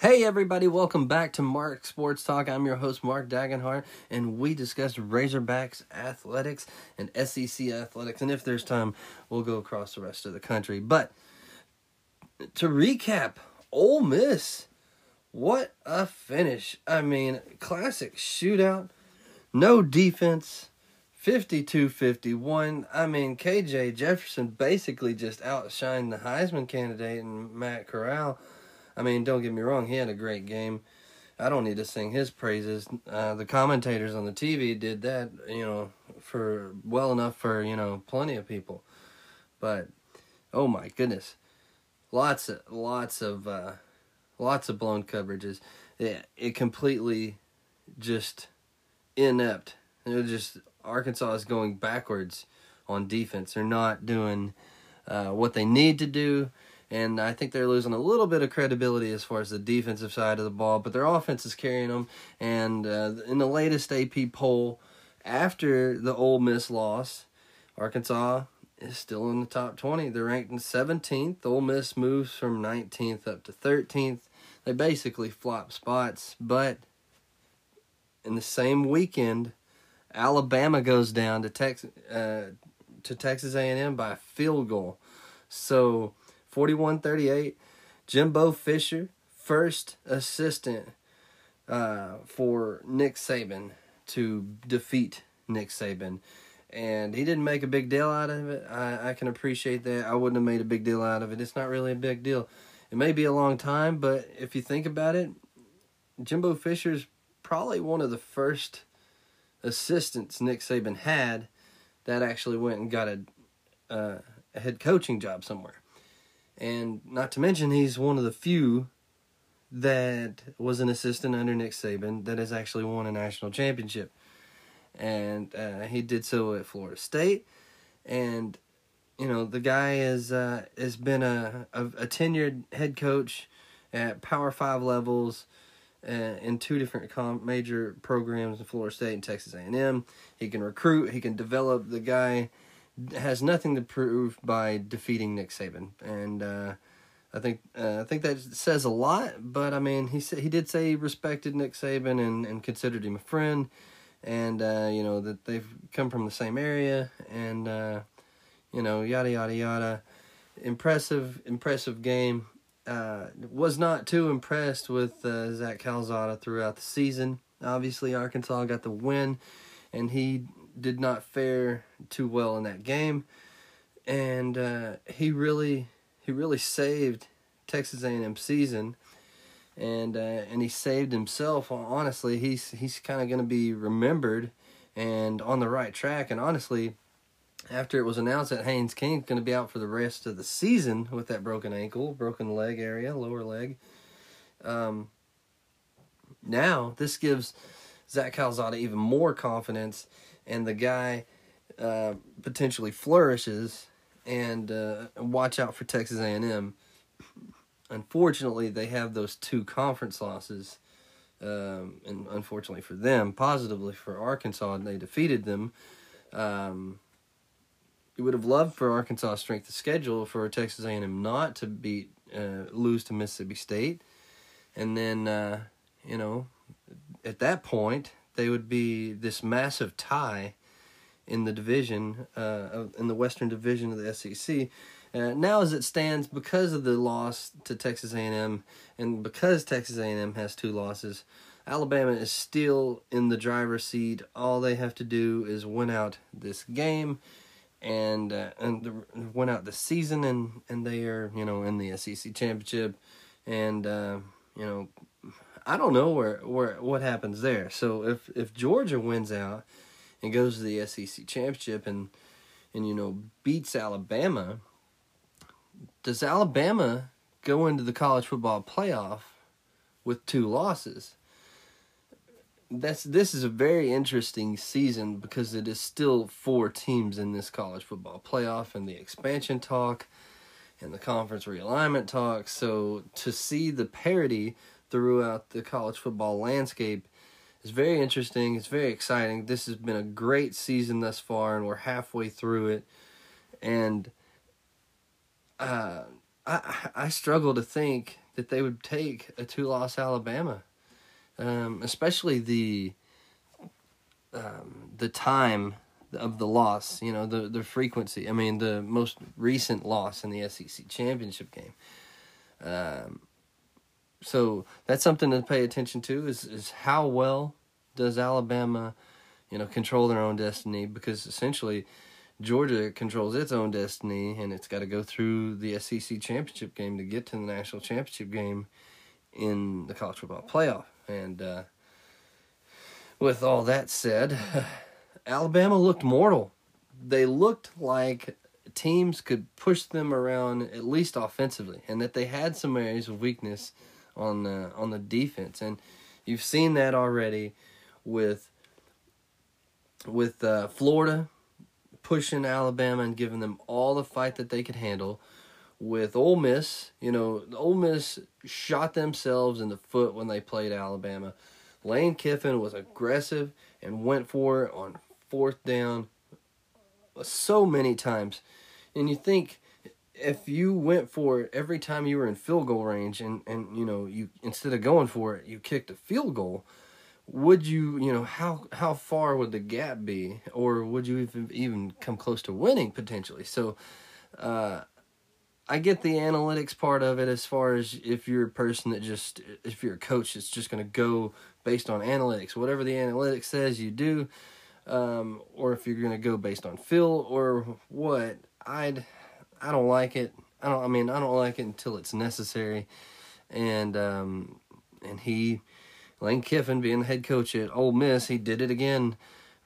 Hey everybody, welcome back to Mark Sports Talk. I'm your host, Mark Dagenhart, and we discuss Razorbacks athletics and SEC athletics. And if there's time, we'll go across the rest of the country. But to recap, Ole Miss, what a finish. I mean, classic shootout, no defense, 52-51. I mean, KJ Jefferson basically just outshined the Heisman candidate and Matt Corral. I mean, don't get me wrong, he had a great game. I don't need to sing his praises. The commentators on the TV did that, for well enough for, plenty of people. But, oh my goodness. Lots of blown coverages. Yeah, it completely just inept. Arkansas is going backwards on defense. They're not doing what they need to do. And I think they're losing a little bit of credibility as far as the defensive side of the ball, but their offense is carrying them. And in the latest AP poll, after the Ole Miss loss, Arkansas is still in the top 20. They're ranked in 17th. Ole Miss moves from 19th up to 13th. They basically flop spots, but in the same weekend, Alabama goes down to Texas A&M by a field goal. So 41-38, Jimbo Fisher, first assistant for Nick Saban to defeat Nick Saban. And he didn't make a big deal out of it. I can appreciate that. I wouldn't have made a big deal out of it. It's not really a big deal. It may be a long time, but if you think about it, Jimbo Fisher's probably one of the first assistants Nick Saban had that actually went and got a head coaching job somewhere. And not to mention, he's one of the few that was an assistant under Nick Saban that has actually won a national championship. And he did so at Florida State. And, the guy has been a tenured head coach at Power 5 levels in two different major programs in Florida State and Texas A&M. He can recruit. He can develop. The guy has nothing to prove by defeating Nick Saban, and I think that says a lot. But I mean, he did say he respected Nick Saban and considered him a friend, and that they've come from the same area, and yada yada yada. Impressive game. Was not too impressed with Zach Calzada throughout the season. Obviously, Arkansas got the win, and he did not fare too well in that game, and he really saved Texas A&M season, and he saved himself. Honestly, he's kind of going to be remembered and on the right track. And honestly, after it was announced that Haynes King's going to be out for the rest of the season with that lower leg, now this gives Zach Calzada even more confidence. And the guy potentially flourishes, and watch out for Texas A&M. Unfortunately, they have those two conference losses, and unfortunately for them, positively for Arkansas, and they defeated them. You would have loved for Arkansas' strength of schedule for Texas A&M not to lose to Mississippi State, and then at that point, they would be this massive tie in the division, in the Western Division of the SEC. Now as it stands, because of the loss to Texas A&M, and because Texas A&M has two losses, Alabama is still in the driver's seat. All they have to do is win out this game and win out the season, and they are, in the SEC championship, and, I don't know what happens there. So if Georgia wins out and goes to the SEC championship and beats Alabama, does Alabama go into the college football playoff with two losses? This is a very interesting season because it is still four teams in this college football playoff and the expansion talk and the conference realignment talk. So to see the parity throughout the college football landscape is very interesting. It's very exciting. This has been a great season thus far, and we're halfway through it. And I struggle to think that they would take a two-loss Alabama, especially the time of the loss, you know, the frequency. I mean, the most recent loss in the SEC championship game. So that's something to pay attention to is how well does Alabama, you know, control their own destiny, because essentially Georgia controls its own destiny, and it's got to go through the SEC championship game to get to the national championship game in the college football playoff. And with all that said, Alabama looked mortal. They looked like teams could push them around, at least offensively, and that they had some areas of weakness on the defense. And you've seen that already with Florida pushing Alabama and giving them all the fight that they could handle. With Ole Miss, you know, Ole Miss shot themselves in the foot when they played Alabama. Lane Kiffin was aggressive and went for it on fourth down so many times. And you think if you went for it every time you were in field goal range and you know, you instead of going for it, you kicked a field goal, would you know, how far would the gap be? Or would you even come close to winning potentially? So I get the analytics part of it as far as if you're a coach that's just going to go based on analytics. Whatever the analytics says, you do. Or if you're going to go based on feel or what, I don't like it. I don't like it until it's necessary. And Lane Kiffin being the head coach at Ole Miss, he did it again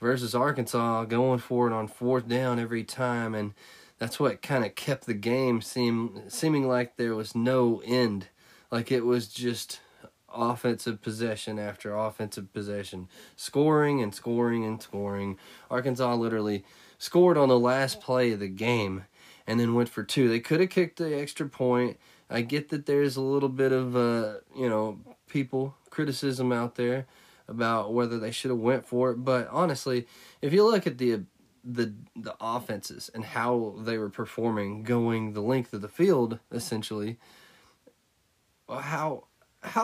versus Arkansas, going for it on fourth down every time. And that's what kind of kept the game seeming like there was no end. Like it was just offensive possession after offensive possession, scoring and scoring and scoring. Arkansas literally scored on the last play of the game and then went for two. They could have kicked the extra point. I get that there's a little bit of, people criticism out there about whether they should have went for it. But honestly, if you look at the offenses and how they were performing going the length of the field, essentially, how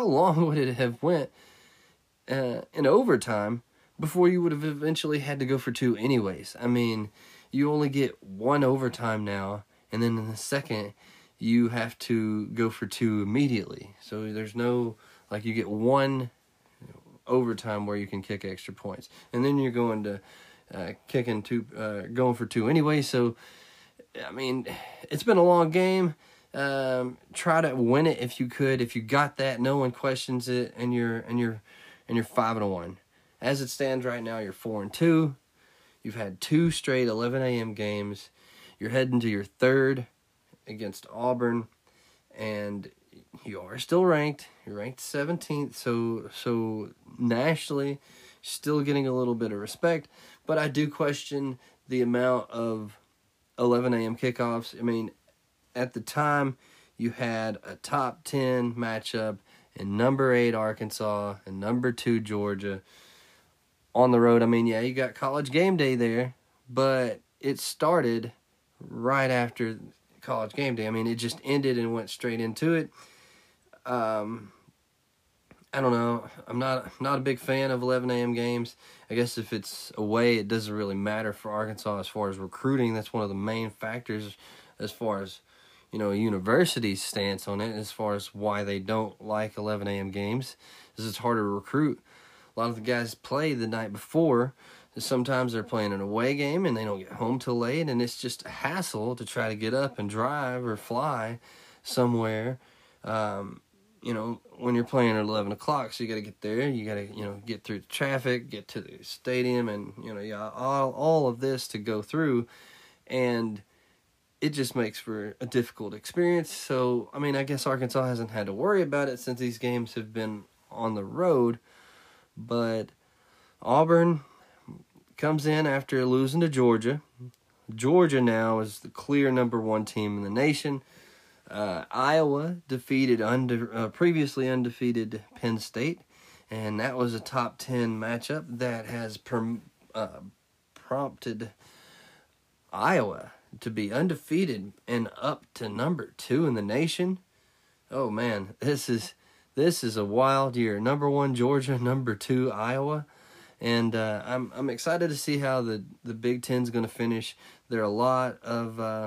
long would it have went in overtime before you would have eventually had to go for two anyways? I mean, you only get one overtime now, and then in the second, you have to go for two immediately. So there's no, like, you get one overtime where you can kick extra points. And then you're going to going for two anyway. So, I mean, it's been a long game. Try to win it if you could. If you got that, no one questions it, and you're 5-1. As it stands right now, you're 4-2. You've had two straight 11 a.m. games. You're heading to your third against Auburn, and you are still ranked. You're ranked 17th, so nationally, still getting a little bit of respect. But I do question the amount of 11 a.m. kickoffs. I mean, at the time, you had a top 10 matchup in number 8 Arkansas and number 2 Georgia on the road. I mean, yeah, you got College Game Day there, but it started right after College Game Day. I mean, it just ended and went straight into it. I don't know. I'm not a big fan of 11 a.m. games. I guess if it's away, it doesn't really matter for Arkansas as far as recruiting. That's one of the main factors as far as, you know, university's stance on it, as far as why they don't like 11 a.m. games, is it's harder to recruit. A lot of the guys play the night before. Sometimes they're playing an away game and they don't get home till late, and it's just a hassle to try to get up and drive or fly somewhere. You know, when you're playing at 11 o'clock, so you got to get there, you got to, you know, get through the traffic, get to the stadium, and, you know, yeah, all of this to go through, and it just makes for a difficult experience. So, I mean, I guess Arkansas hasn't had to worry about it since these games have been on the road, but Auburn comes in after losing to Georgia. Georgia now is the clear number one team in the nation. Iowa defeated previously undefeated Penn State, and that was a top 10 matchup that has prompted Iowa to be undefeated and up to number 2 in the nation. Oh man, this is a wild year. Number 1 Georgia, number 2 Iowa, and I'm excited to see how the Big Ten's going to finish. There are a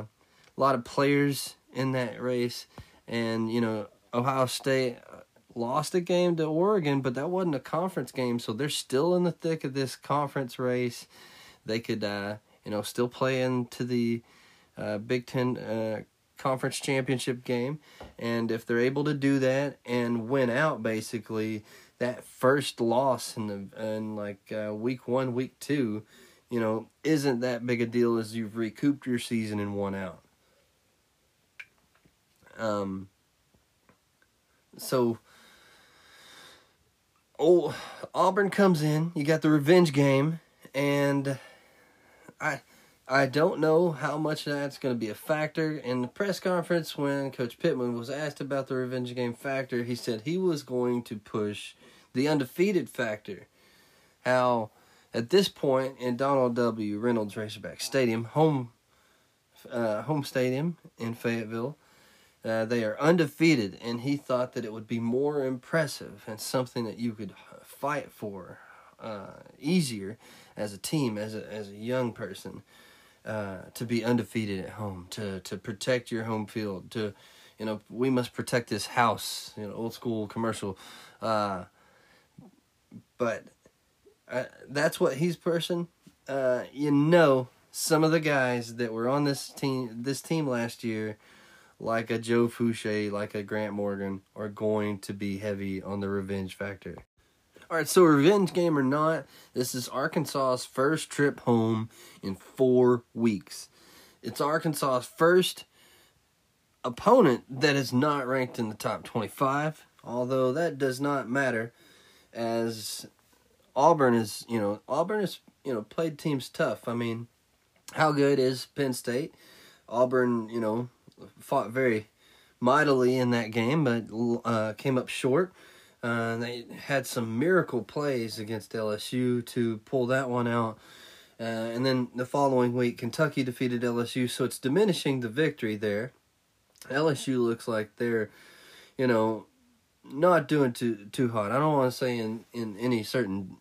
lot of players in that race, and you know Ohio State lost a game to Oregon, but that wasn't a conference game, so they're still in the thick of this conference race. They could still play into the Big Ten conference championship game, and if they're able to do that and win out, basically that first loss in week 1, week 2, you know, isn't that big a deal as you've recouped your season and won out. So Auburn comes in. You got the revenge game, and I don't know how much that's going to be a factor. In the press conference when Coach Pittman was asked about the revenge game factor, he said he was going to push the undefeated factor. How, at this point, in Donald W. Reynolds Razorback Stadium, home stadium in Fayetteville, they are undefeated, and he thought that it would be more impressive and something that you could fight for easier as a team, as a young person, to be undefeated at home, to protect your home field, to, you know, we must protect this house, you know, old school commercial. But that's what he's pushing. Some of the guys that were on this team last year, like a Joe Fouché, like a Grant Morgan, are going to be heavy on the revenge factor. All right, so revenge game or not, this is Arkansas's first trip home in 4 weeks. It's Arkansas's first opponent that is not ranked in the top 25, although that does not matter, as Auburn has played teams tough. I mean, how good is Penn State? Auburn, fought very mightily in that game, but came up short. They had some miracle plays against LSU to pull that one out. And then the following week, Kentucky defeated LSU, so it's diminishing the victory there. LSU looks like they're, not doing too hot. I don't want to say in any certain,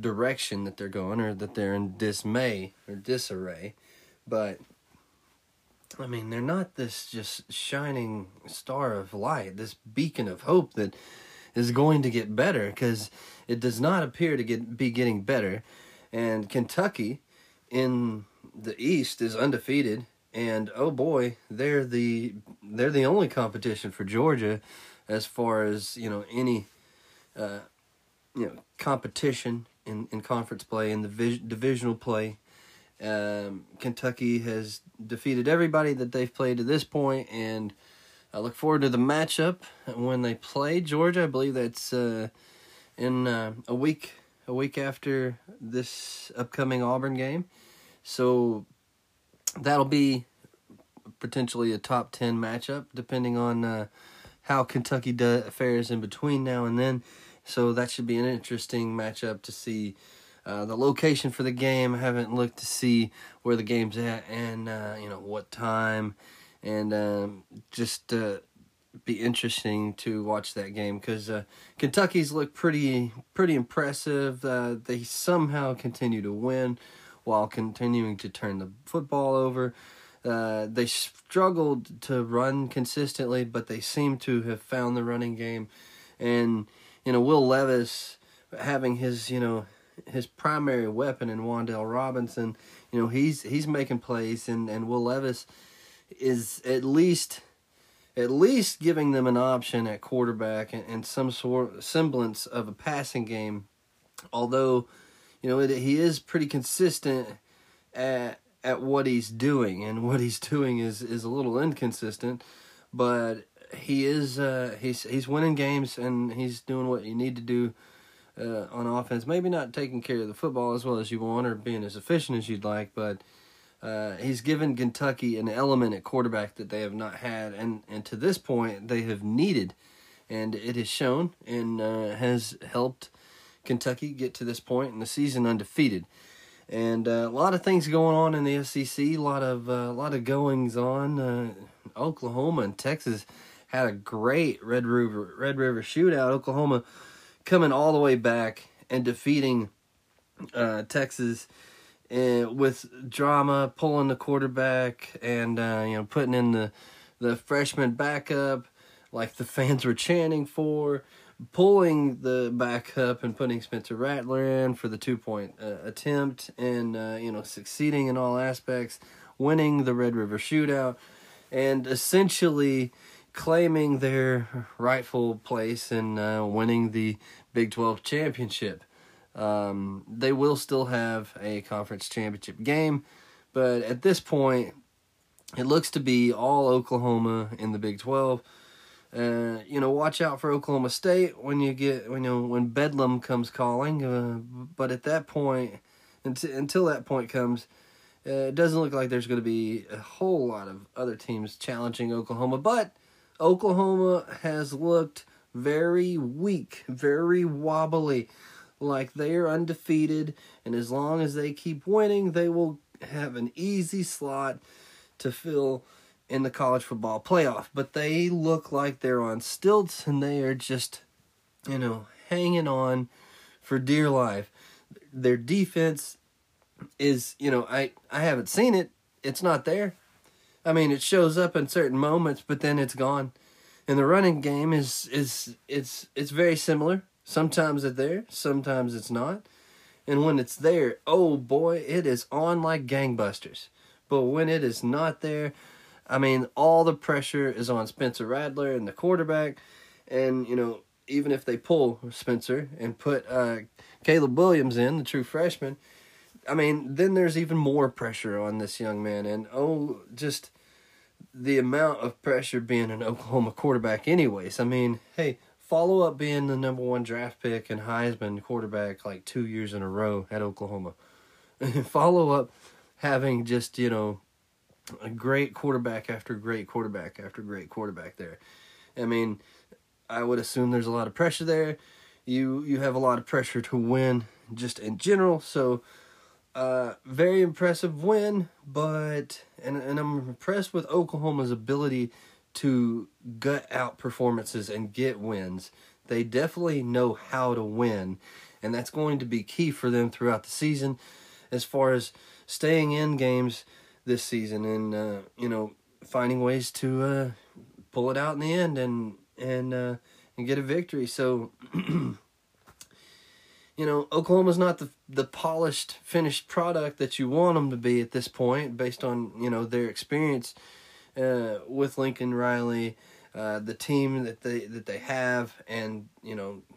direction that they're going or that they're in dismay or disarray, but I mean, they're not this just shining star of light, this beacon of hope that is going to get better, because it does not appear to be getting better. And Kentucky in the East is undefeated, and oh boy, they're the only competition for Georgia as far as any competition in conference play and the divisional play. Kentucky has defeated everybody that they've played to this point, and I look forward to the matchup when they play Georgia. I believe that's in a week after this upcoming Auburn game. So that'll be potentially a top 10 matchup, depending on how Kentucky fares in between now and then. So that should be an interesting matchup to see. The location for the game, I haven't looked to see where the game's at and, what time. And just be interesting to watch that game because Kentucky's look pretty impressive. They somehow continue to win while continuing to turn the football over. They struggled to run consistently, but they seem to have found the running game. And, Will Levis having his primary weapon in Wandale Robinson, he's making plays, and Will Levis is at least giving them an option at quarterback and some sort semblance of a passing game. Although, he is pretty consistent at what he's doing, and what he's doing is a little inconsistent, but he is he's winning games and he's doing what you need to do. On offense, maybe not taking care of the football as well as you want or being as efficient as you'd like, but he's given Kentucky an element at quarterback that they have not had, and to this point they have needed, and it has shown and has helped Kentucky get to this point in the season undefeated. And a lot of things going on in the SEC, a lot of goings on. Oklahoma and Texas had a great Red River shootout. Oklahoma coming all the way back and defeating Texas with drama, pulling the quarterback, and putting in the freshman backup, like the fans were chanting for. Pulling the back up and putting Spencer Rattler in for the 2-point attempt, and succeeding in all aspects, winning the Red River Shootout, and essentially claiming their rightful place in winning the Big 12 championship. They will still have a conference championship game, but at this point, it looks to be all Oklahoma in the Big 12. Watch out for Oklahoma State when Bedlam comes calling. But at that point, until that point comes, it doesn't look like there's going to be a whole lot of other teams challenging Oklahoma. But Oklahoma has looked very weak, very wobbly, like they are undefeated. And as long as they keep winning, they will have an easy slot to fill in the college football playoff, but they look like they're on stilts and they are just, hanging on for dear life. Their defense is, I haven't seen it. It's not there. I mean, it shows up in certain moments, but then it's gone. And the running game is very similar. Sometimes it's there, sometimes it's not. And when it's there, oh boy, it is on like gangbusters. But when it is not there, I mean, all the pressure is on Spencer Rattler and the quarterback. And, even if they pull Spencer and put Caleb Williams in, the true freshman, I mean, then there's even more pressure on this young man. And, just the amount of pressure being an Oklahoma quarterback anyways. I mean, hey, follow up being the number one draft pick and Heisman quarterback like 2 years in a row at Oklahoma. Follow up having just, a great quarterback after great quarterback after great quarterback there. I mean, I would assume there's a lot of pressure there. You have a lot of pressure to win just in general. So, very impressive win, but and I'm impressed with Oklahoma's ability to gut out performances and get wins. They definitely know how to win, and that's going to be key for them throughout the season as far as staying in games this season and, finding ways to pull it out in the end and get a victory. So, Oklahoma's not the polished, finished product that you want them to be at this point based on, their experience with Lincoln Riley, the team that they have and,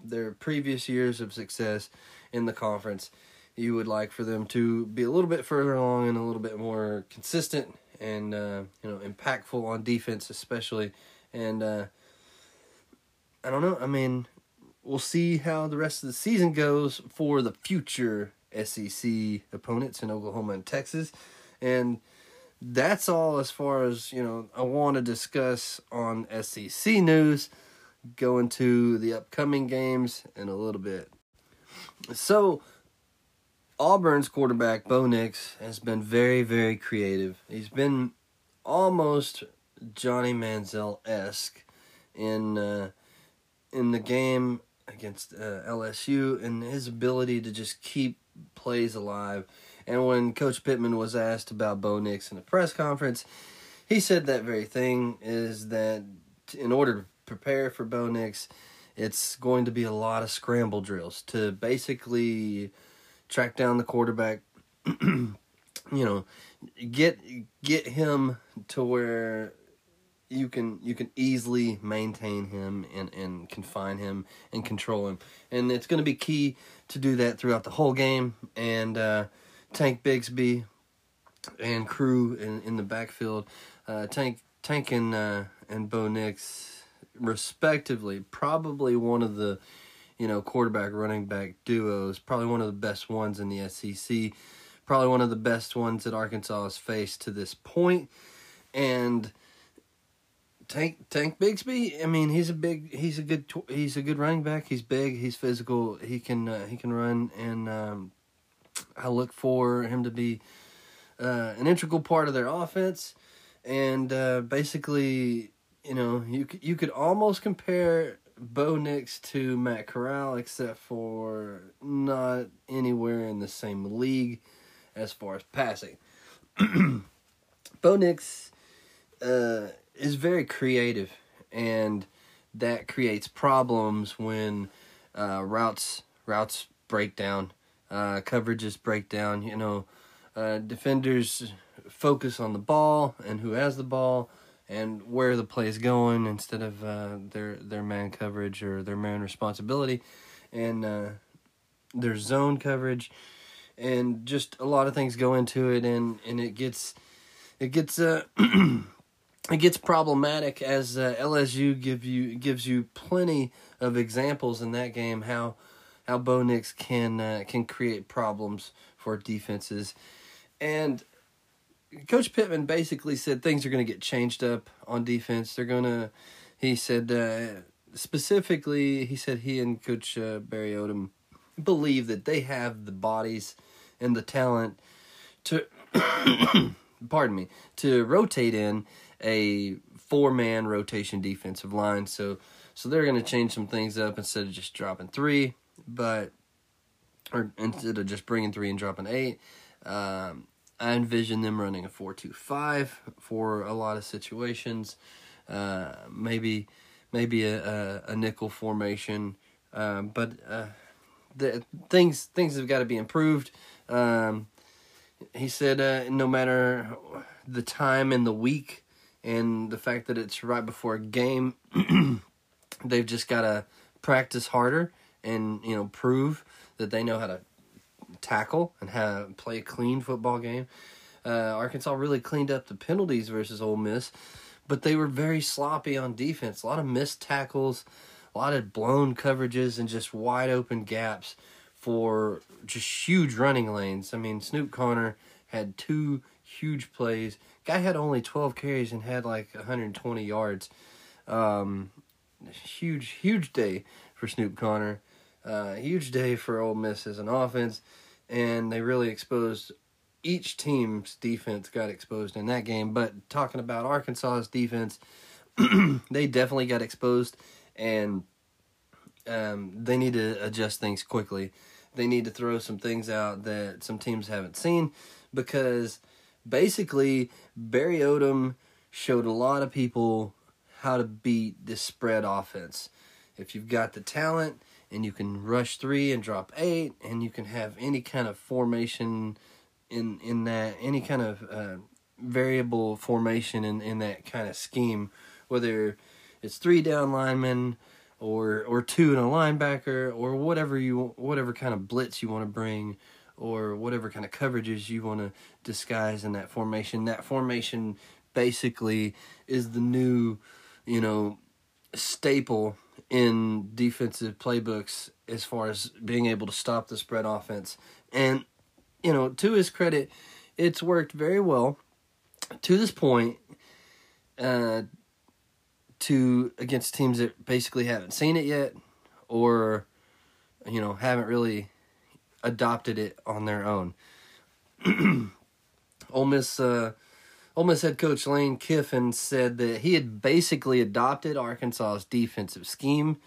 their previous years of success in the conference. You would like for them to be a little bit further along and a little bit more consistent and, impactful on defense especially. And I don't know. I mean, we'll see how the rest of the season goes for the future SEC opponents in Oklahoma and Texas. And that's all as far as, I want to discuss on SEC news. Going to the upcoming games in a little bit. So, Auburn's quarterback, Bo Nix, has been very, very creative. He's been almost Johnny Manziel-esque in the game against LSU and his ability to just keep plays alive. And when Coach Pittman was asked about Bo Nix in the press conference, he said that very thing, is that in order to prepare for Bo Nix, it's going to be a lot of scramble drills to basically track down the quarterback, get him to where you can easily maintain him and confine him and control him. And it's going to be key to do that throughout the whole game. And Tank Bigsby and crew in the backfield, Tank and Bo Nix, respectively, probably one of the quarterback, running back duos, probably one of the best ones in the SEC, probably one of the best ones that Arkansas has faced to this point. And Tank Bigsby, I mean, he's a good running back. He's big, he's physical, he can run, and I look for him to be an integral part of their offense. And basically, you know, you could almost compare Bo Nix to Matt Corral, except for not anywhere in the same league as far as passing. Bo Nix is very creative, and that creates problems when routes break down, coverages break down. You know, defenders focus on the ball and who has the ball and where the play is going instead of their man coverage or their man responsibility and their zone coverage. And just a lot of things go into it, and it gets it gets problematic as LSU gives you plenty of examples in that game how Bo Nix can create problems for defenses. And Coach Pittman basically said things are going to get changed up on defense. They're going to, he said, specifically, he said he and Coach Barry Odom believe that they have the bodies and the talent to, pardon me, to rotate in a four-man rotation defensive line. So they're going to change some things up instead of just dropping three, or instead of just bringing three and dropping eight. I envision them running a 4-2-5 for a lot of situations. Maybe a nickel formation, but the things have got to be improved. He said, no matter the time in the week and the fact that it's right before a game, they've just got to practice harder and, you know, prove that they know how to tackle and play a clean football game. Arkansas really cleaned up the penalties versus Ole Miss, but they were very sloppy on defense. A lot of missed tackles, a lot of blown coverages, and just wide open gaps for just huge running lanes. I mean, Snoop Connor had two huge plays. Guy had only 12 carries and had like 120 yards. Huge day for Snoop Connor. Huge day for Ole Miss as an offense, and they really exposed each team's defense got exposed in that game. But talking about Arkansas's defense, they definitely got exposed, and they need to adjust things quickly. They need to throw some things out that some teams haven't seen, because basically Barry Odom showed a lot of people how to beat this spread offense. If you've got the talent, and you can rush three and drop eight, and you can have any kind of formation in that, any kind of variable formation in that kind of scheme, whether it's three down linemen or two and a linebacker or whatever kind of blitz you want to bring or whatever kind of coverages you want to disguise in that formation. That formation basically is the new, you know, staple in defensive playbooks as far as being able to stop the spread offense. And, you know, to his credit, it's worked very well to this point against teams that basically haven't seen it yet or, you know, haven't really adopted it on their own. Ole Miss head coach Lane Kiffin said that he had basically adopted Arkansas's defensive scheme,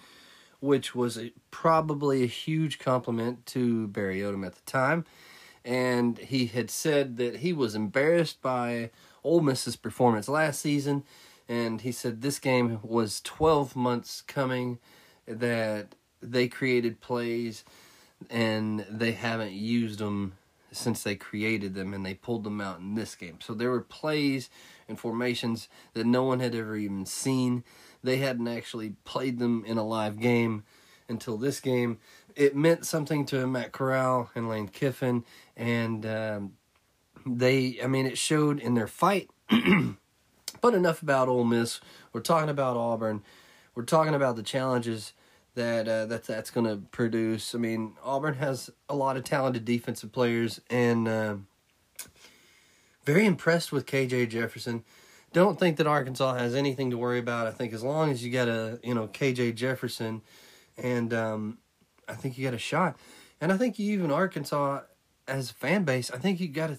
which was probably a huge compliment to Barry Odom at the time. And he had said that he was embarrassed by Ole Miss's performance last season. And he said this game was 12 months coming, that they created plays and they haven't used them since they created them, and they pulled them out in this game. So there were plays and formations that no one had ever even seen. They hadn't actually played them in a live game until this game. It meant something to Matt Corral and Lane Kiffin, and it showed in their fight. But enough about Ole Miss. We're talking about Auburn. We're talking about the challenges that's going to produce. I mean, Auburn has a lot of talented defensive players, and very impressed with KJ Jefferson. Don't think that Arkansas has anything to worry about. I think as long as you got KJ Jefferson, and I think you got a shot. And I think even Arkansas as a fan base, I think you got to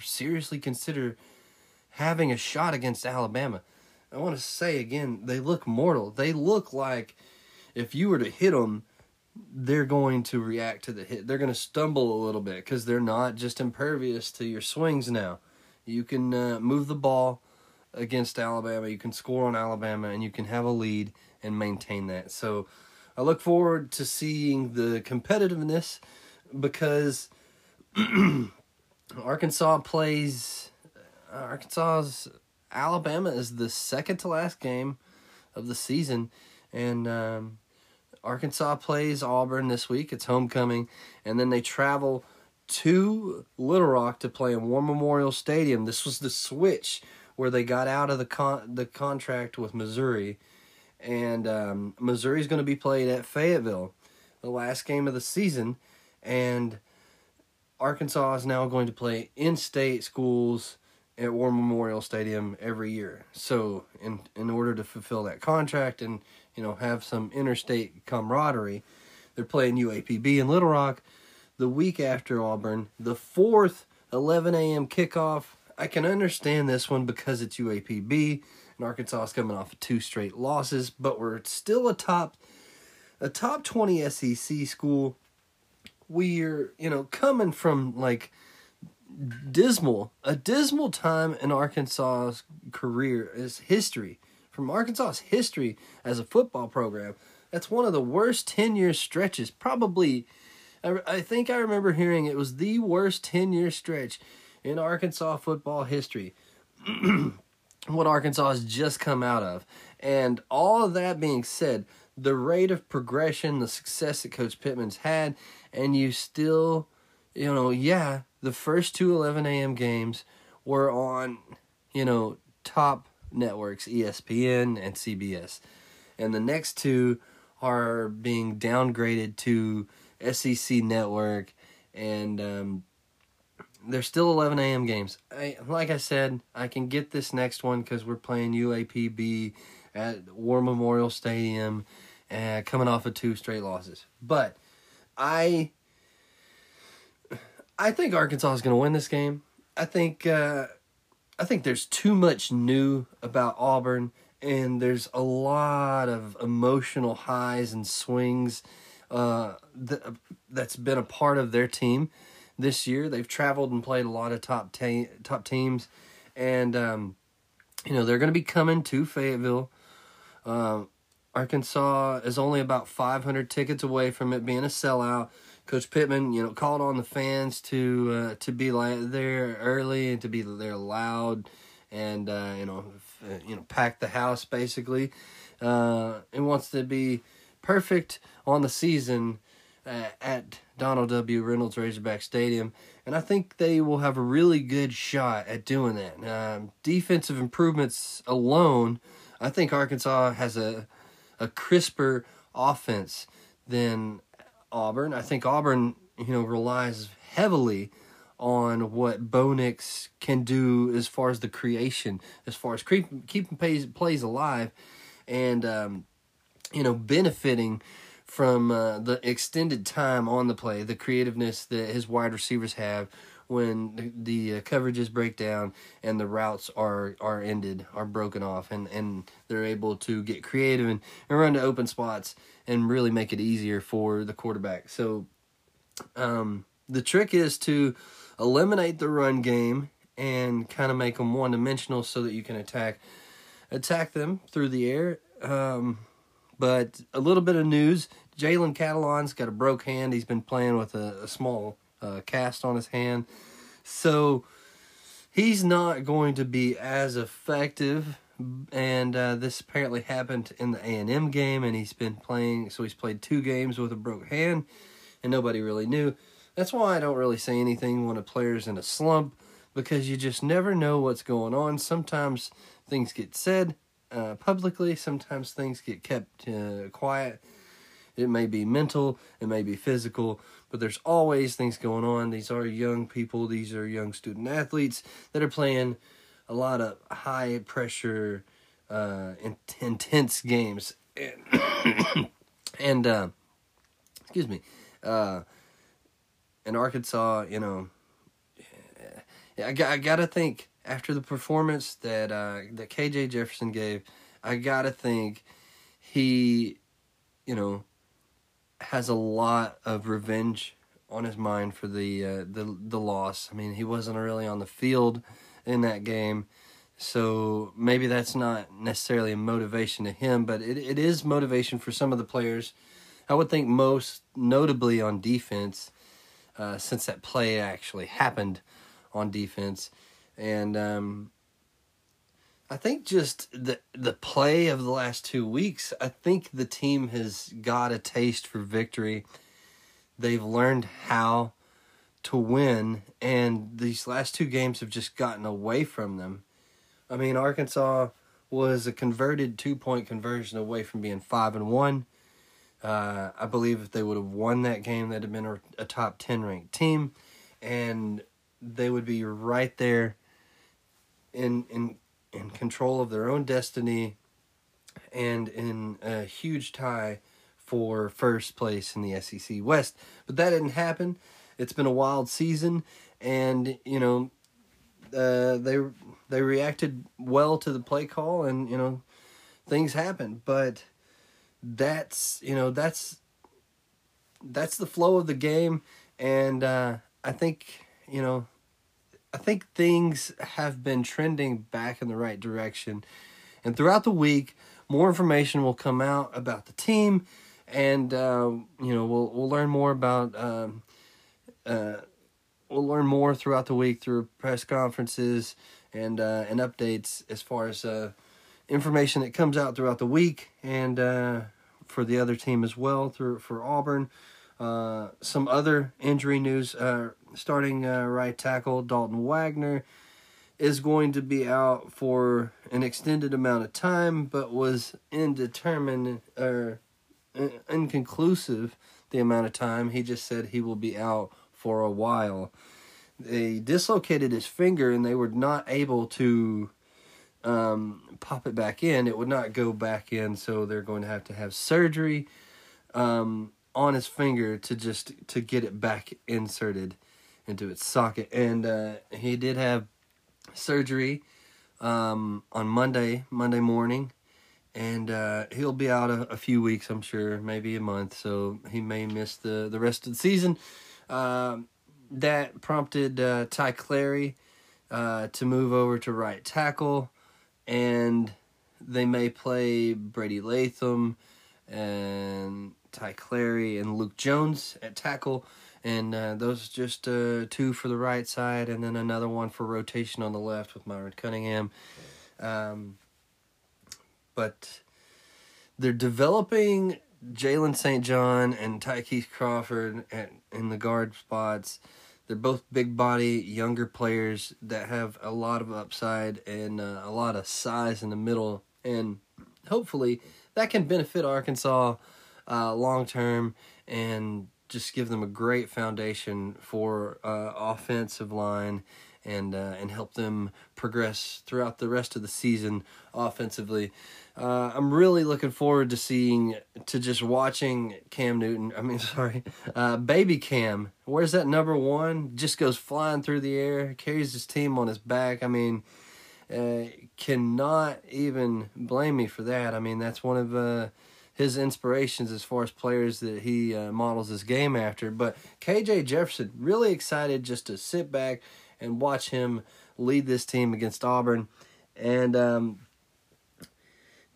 seriously consider having a shot against Alabama. I want to say again, they look mortal. They look like if you were to hit them, they're going to react to the hit. They're going to stumble a little bit because they're not just impervious to your swings now. You can move the ball against Alabama. You can score on Alabama, and you can have a lead and maintain that. So I look forward to seeing the competitiveness because Alabama is the second to last game of the season, and Arkansas plays Auburn this week. It's homecoming, and then they travel to Little Rock to play in War Memorial Stadium. This was the switch where they got out of the contract with Missouri, and Missouri's going to be played at Fayetteville, the last game of the season, and Arkansas is now going to play in-state schools at War Memorial Stadium every year. So in order to fulfill that contract and, you know, have some interstate camaraderie, they're playing UAPB in Little Rock the week after Auburn. The 4th, 11 a.m. kickoff. I can understand this one because it's UAPB and Arkansas is coming off of 2 straight losses, but we're still a top 20 SEC school. We're, you know, coming from like a dismal time in Arkansas's career is history. From Arkansas's history as a football program, that's one of the worst 10-year stretches. Probably, I think I remember hearing it was the worst 10-year stretch in Arkansas football history. What Arkansas has just come out of. And all of that being said, the rate of progression, the success that Coach Pittman's had, and you still, you know, yeah, the first two 11 a.m. games were on, you know, top networks, ESPN and CBS. And the next two are being downgraded to SEC Network, and they're still 11 a.m. games. Like I said, I can get this next one because we're playing UAPB at War Memorial Stadium, coming off of 2 straight losses. But I think Arkansas is going to win this game. I think there's too much new about Auburn, and there's a lot of emotional highs and swings that's been a part of their team this year. They've traveled and played a lot of top teams, and you know, they're going to be coming to Fayetteville. Arkansas is only about 500 tickets away from it being a sellout. Coach Pittman, you know, called on the fans to be there early and to be there loud, and pack the house basically. And wants to be perfect on the season at Donald W. Reynolds Razorback Stadium, and I think they will have a really good shot at doing that. Defensive improvements alone, I think Arkansas has a crisper offense than Auburn. I think Auburn, you know, relies heavily on what Bo Nix can do as far as the creation, as far as keeping plays alive, and benefiting from the extended time on the play, the creativeness that his wide receivers have when the coverages break down and the routes are broken off, and they're able to get creative and run to open spots and really make it easier for the quarterback. So the trick is to eliminate the run game and kind of make them one-dimensional so that you can attack them through the air. But a little bit of news, Jalen Catalon's got a broke hand. He's been playing with a small cast on his hand. So he's not going to be as effective. And this apparently happened in the A&M game, and he's been playing. So he's played 2 games with a broke hand, and nobody really knew. That's why I don't really say anything when a player's in a slump, because you just never know what's going on. Sometimes things get said publicly. Sometimes things get kept quiet. It may be mental. It may be physical. But there's always things going on. These are young people. These are young student athletes that are playing a lot of high-pressure, intense games. And And Arkansas, you know, I got to think, after the performance that KJ Jefferson gave, I got to think he, you know, has a lot of revenge on his mind for the loss. I mean, he wasn't really on the field in that game, so maybe that's not necessarily a motivation to him, but it is motivation for some of the players. I would think most notably on defense, since that play actually happened on defense. And I think just the play of the last 2 weeks, I think the team has got a taste for victory. They've learned how to win, and these last two games have just gotten away from them. I mean, Arkansas was a converted 2-point conversion away from being 5-1. I believe if they would have won that game, they'd have been a top 10 ranked team, and they would be right there in control of their own destiny and in a huge tie for first place in the SEC West. But that didn't happen. It's been a wild season, and, you know, they reacted well to the play call, and, you know, things happened. But that's, you know, that's the flow of the game, and I think, you know, I think things have been trending back in the right direction. And throughout the week, more information will come out about the team, and you know, we'll learn more about we'll learn more throughout the week through press conferences and updates as far as information that comes out throughout the week, and for the other team as well, for Auburn. Some other injury news, starting right tackle Dalton Wagner is going to be out for an extended amount of time, but was indeterminate or inconclusive the amount of time. He just said he will be out for a while. They dislocated his finger, and they were not able to pop it back in. It would not go back in, so they're going to have surgery on his finger to get it back inserted into its socket. And he did have surgery on Monday morning, and he'll be out a few weeks, I'm sure, maybe a month, so he may miss the rest of the season. That prompted Ty Clary to move over to right tackle, and they may play Brady Latham and Ty Clary and Luke Jones at tackle, and those just two for the right side, and then another one for rotation on the left with Myron Cunningham. But they're developing Jalen St. John and Ty Keith Crawford in the guard spots. They're both big body, younger players that have a lot of upside and a lot of size in the middle, and hopefully that can benefit Arkansas long term and just give them a great foundation for offensive line, and help them progress throughout the rest of the season offensively. I'm really looking forward to watching Cam Newton. Baby Cam. Where's that number 1? Just goes flying through the air, carries his team on his back. I mean, cannot even blame me for that. I mean, that's one of his inspirations as far as players that he models his game after. But KJ Jefferson, really excited just to sit back and watch him lead this team against Auburn. And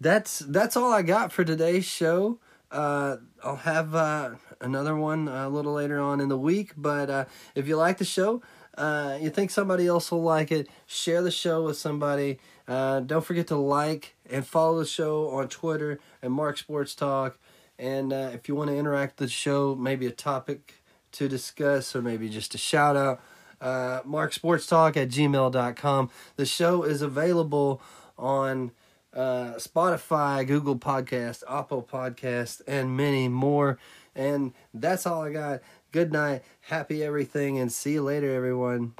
that's all I got for today's show. I'll have another one a little later on in the week. But if you like the show, you think somebody else will like it, share the show with somebody. Don't forget to like and follow the show on Twitter and Mark Sports Talk. And if you want to interact with the show, maybe a topic to discuss or maybe just a shout out, marksportstalk@gmail.com. The show is available on Spotify, Google Podcast, Apple Podcast, and many more. And that's all I got. Good night, happy everything, and see you later, everyone.